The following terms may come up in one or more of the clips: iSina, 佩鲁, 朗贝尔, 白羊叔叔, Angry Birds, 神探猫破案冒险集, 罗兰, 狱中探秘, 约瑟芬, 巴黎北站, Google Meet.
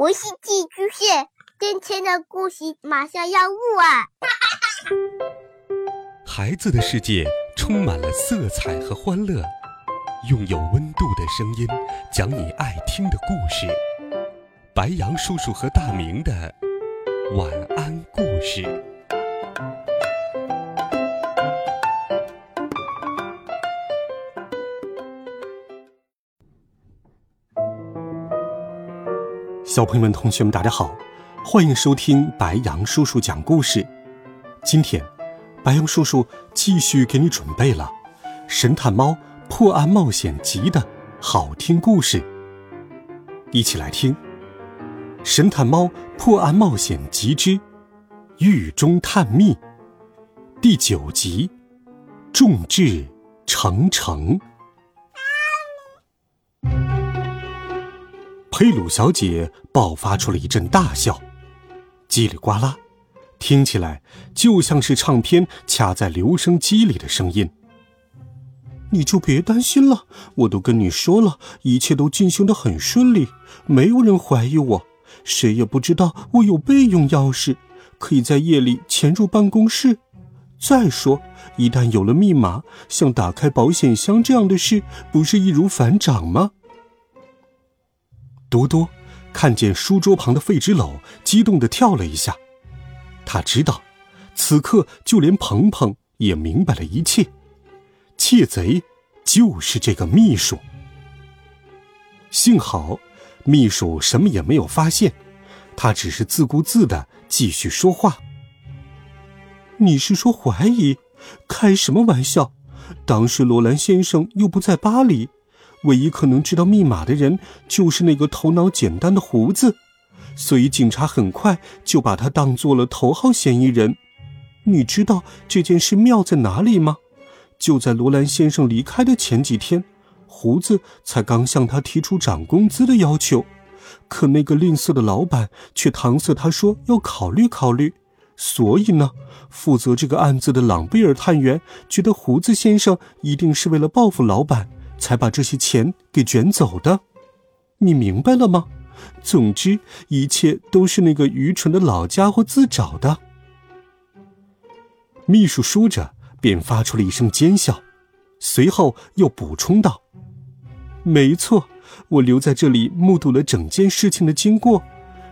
我是寄居蟹，今天的故事马上要入耳。孩子的世界充满了色彩和欢乐，用有温度的声音讲你爱听的故事。白羊叔叔和大明的晚安故事。小朋友们、同学们，大家好，欢迎收听白羊叔叔讲故事。今天白羊叔叔继续给你准备了神探猫破案冒险集的好听故事，一起来听神探猫破案冒险集之狱中探秘第9集众志成城。佩鲁小姐爆发出了一阵大笑，叽里呱啦，听起来就像是唱片卡在留声机里的声音。你就别担心了，我都跟你说了，一切都进行得很顺利，没有人怀疑我，谁也不知道我有备用钥匙，可以在夜里潜入办公室。再说，一旦有了密码，像打开保险箱这样的事，不是易如反掌吗？多多看见书桌旁的废纸篓，激动地跳了一下。他知道，此刻就连鹏鹏也明白了一切，窃贼就是这个秘书。幸好秘书什么也没有发现，他只是自顾自地继续说话。你是说怀疑？开什么玩笑，当时罗兰先生又不在巴黎，唯一可能知道密码的人就是那个头脑简单的胡子，所以警察很快就把他当作了头号嫌疑人。你知道这件事妙在哪里吗？就在罗兰先生离开的前几天，胡子才刚向他提出涨工资的要求，可那个吝啬的老板却搪塞他说要考虑考虑。所以呢，负责这个案子的朗贝尔探员觉得胡子先生一定是为了报复老板，才把这些钱给卷走的。你明白了吗？总之，一切都是那个愚蠢的老家伙自找的。秘书说着便发出了一声尖笑，随后又补充道，没错，我留在这里目睹了整件事情的经过，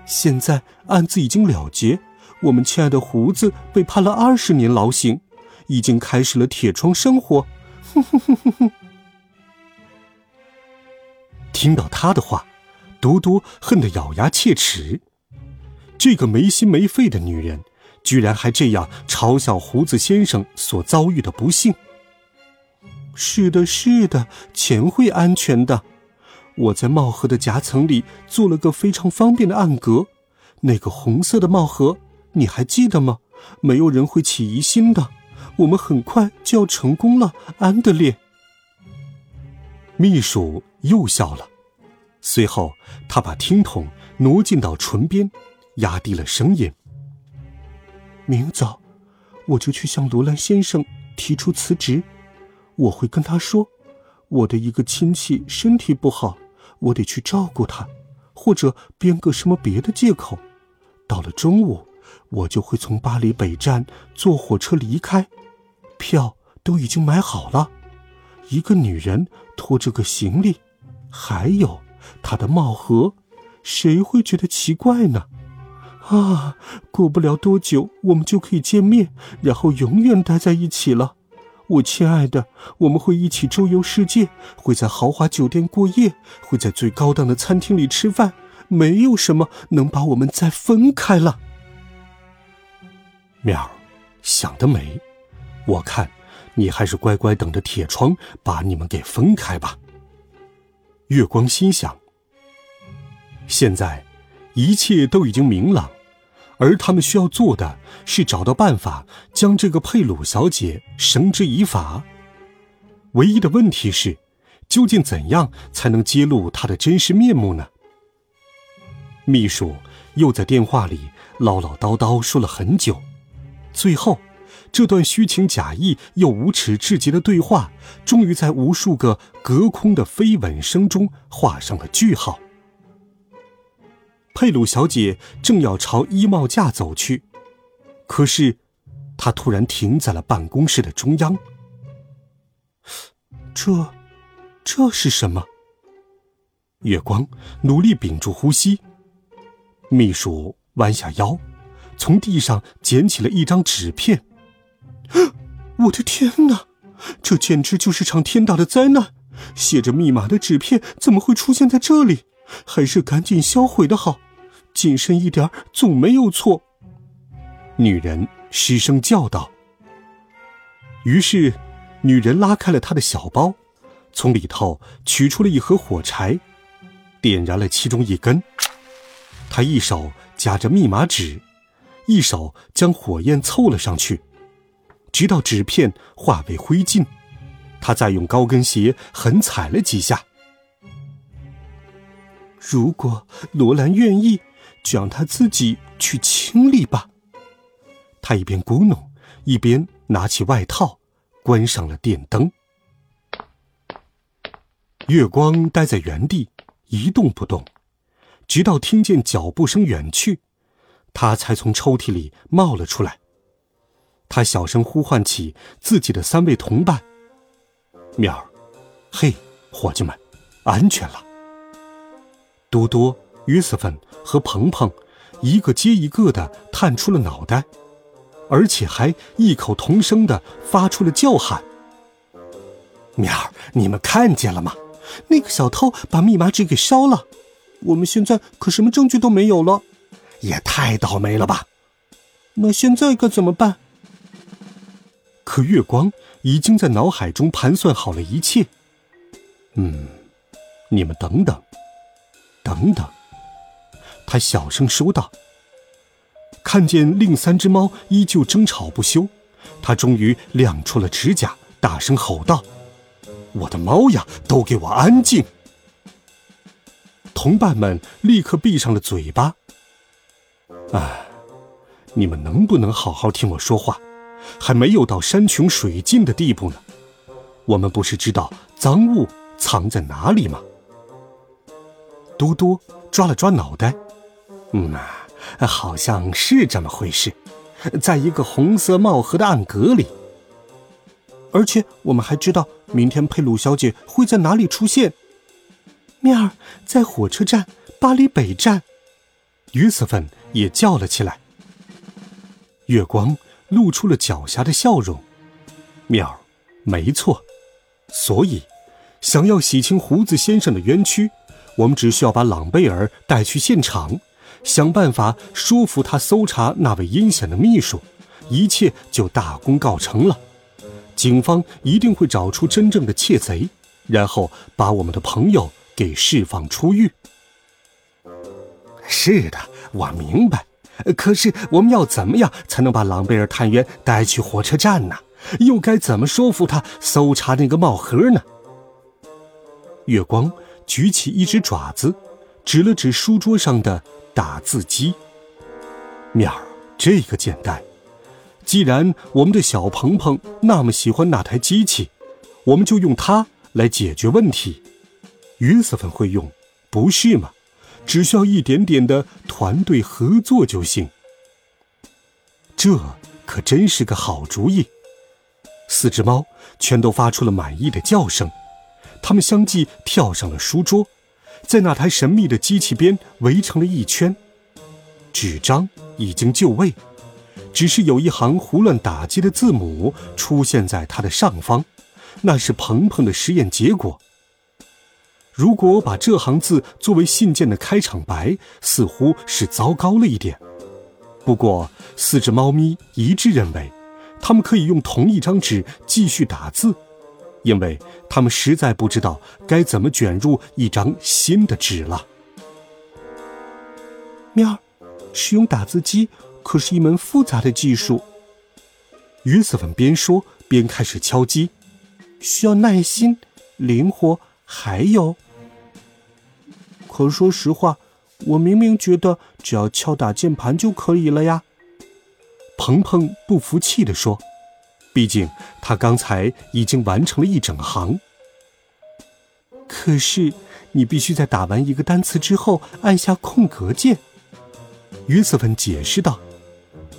现在案子已经了结，我们亲爱的胡子被判了20年劳刑，已经开始了铁窗生活。哼哼哼哼哼。听到他的话，多多恨得咬牙切齿，这个没心没肺的女人居然还这样嘲笑胡子先生所遭遇的不幸。是的是的，钱会安全的。我在帽盒的夹层里做了个非常方便的暗格，那个红色的帽盒你还记得吗？没有人会起疑心的，我们很快就要成功了，安德烈。秘书又笑了，随后他把听筒挪进到唇边，压低了声音，明早我就去向罗兰先生提出辞职，我会跟他说我的一个亲戚身体不好，我得去照顾他，或者编个什么别的借口。到了中午我就会从巴黎北站坐火车离开，票都已经买好了，一个女人拖着个行李，还有她的帽盒，谁会觉得奇怪呢？啊，过不了多久我们就可以见面，然后永远待在一起了。我亲爱的，我们会一起周游世界，会在豪华酒店过夜，会在最高档的餐厅里吃饭，没有什么能把我们再分开了。妙儿，想得美，我看你还是乖乖等着铁窗把你们给分开吧。月光心想，现在一切都已经明朗，而他们需要做的是找到办法将这个佩鲁小姐绳之以法。唯一的问题是，究竟怎样才能揭露她的真实面目呢？秘书又在电话里唠唠叨叨说了很久，最后这段虚情假意又无耻至极的对话，终于在无数个隔空的飞吻声中画上了句号。佩鲁小姐正要朝衣帽架走去，可是她突然停在了办公室的中央。这是什么？月光努力屏住呼吸。秘书弯下腰，从地上捡起了一张纸片。我的天哪，这简直就是场天大的灾难！写着密码的纸片怎么会出现在这里？还是赶紧销毁的好，谨慎一点总没有错。女人失声叫道。于是女人拉开了她的小包，从里头取出了一盒火柴，点燃了其中一根。她一手夹着密码纸，一手将火焰凑了上去，直到纸片化为灰烬，她再用高跟鞋狠踩了几下。如果罗兰愿意，就让她自己去清理吧。她一边咕哝，一边拿起外套，关上了电灯。月光待在原地，一动不动，直到听见脚步声远去，她才从抽屉里冒了出来。她小声呼唤起自己的三位同伴：妙儿，嘿，伙计们，安全了！多多、约瑟芬和鹏鹏一个接一个地探出了脑袋，而且还异口同声地发出了叫喊。苗儿，你们看见了吗？那个小偷把密码纸给烧了，我们现在可什么证据都没有了，也太倒霉了吧！那现在该怎么办？可月光已经在脑海中盘算好了一切。你们等等，他小声说道。看见另三只猫依旧争吵不休，他终于亮出了指甲，大声吼道：我的猫呀，都给我安静！同伴们立刻闭上了嘴巴。你们能不能好好听我说话？还没有到山穷水尽的地步呢。我们不是知道赃物藏在哪里吗？多多抓了抓脑袋，好像是这么回事，在一个红色帽盒的暗格里。而且我们还知道明天佩鲁小姐会在哪里出现。面儿在火车站巴黎北站，约瑟芬也叫了起来。月光露出了狡黠的笑容。面儿没错，所以想要洗清胡子先生的冤屈，我们只需要把朗贝尔带去现场，想办法说服他搜查那位阴险的秘书，一切就大功告成了。警方一定会找出真正的窃贼，然后把我们的朋友给释放出狱。是的，我明白。可是我们要怎么样才能把朗贝尔探员带去火车站呢？又该怎么说服他搜查那个帽盒呢？月光举起一只爪子，指了指书桌上的打字机。面儿，这个简单。既然我们的小鹏鹏那么喜欢那台机器，我们就用它来解决问题。约瑟芬会用，不是吗？只需要一点点的团队合作就行。这可真是个好主意。四只猫全都发出了满意的叫声。他们相继跳上了书桌，在那台神秘的机器边围成了一圈。纸张已经就位，只是有一行胡乱打击的字母出现在它的上方，那是鹏鹏的实验结果。如果把这行字作为信件的开场白，似乎是糟糕了一点。不过四只猫咪一致认为，它们可以用同一张纸继续打字，因为他们实在不知道该怎么卷入一张新的纸了。喵儿，使用打字机可是一门复杂的技术。约瑟芬边说边开始敲击，需要耐心、灵活，还有……可说实话，我明明觉得只要敲打键盘就可以了呀。鹏鹏不服气地说。毕竟他刚才已经完成了一整行。可是你必须在打完一个单词之后按下空格键，约瑟芬解释道，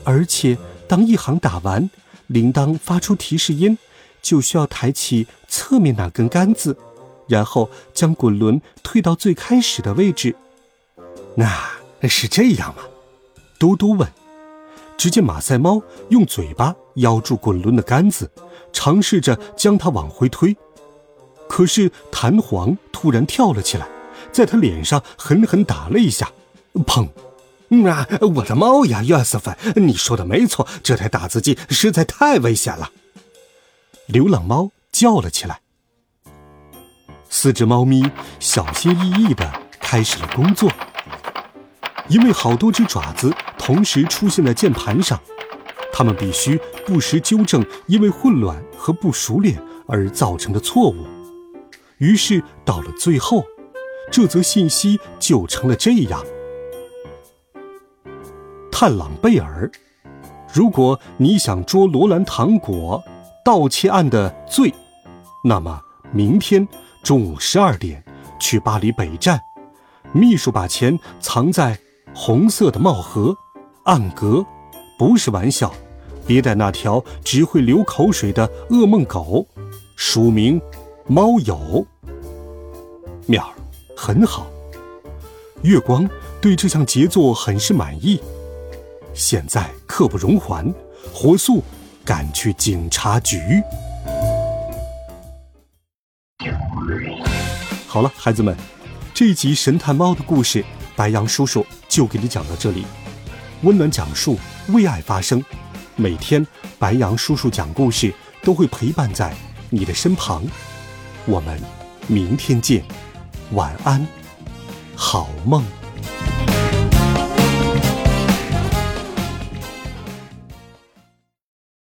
而且当一行打完，铃铛发出提示音，就需要抬起侧面那根杆子，然后将滚轮推到最开始的位置。那是这样吗？嘟嘟问。只见马赛猫用嘴巴咬住滚轮的杆子，尝试着将它往回推，可是弹簧突然跳了起来，在他脸上狠狠打了一下，砰！我的猫呀，约瑟芬，你说的没错，这台打字机实在太危险了。流浪猫叫了起来。四只猫咪小心翼翼地开始了工作，因为好多只爪子同时出现在键盘上，它们必须不时纠正因为混乱和不熟练而造成的错误。于是到了最后，这则信息就成了这样。探朗贝尔，如果你想捉罗兰糖果盗窃案的罪，那么明天中午12点去巴黎北站，秘书把钱藏在红色的帽盒暗格，不是玩笑，别带那条只会流口水的噩梦狗，署名猫友。妙儿，很好。月光对这项杰作很是满意，现在刻不容缓，火速赶去警察局。好了，孩子们，这一集神探猫的故事，白羊叔叔就给你讲到这里。温暖讲述，为爱发声，每天白羊叔叔讲故事都会陪伴在你的身旁。我们明天见，晚安，好梦。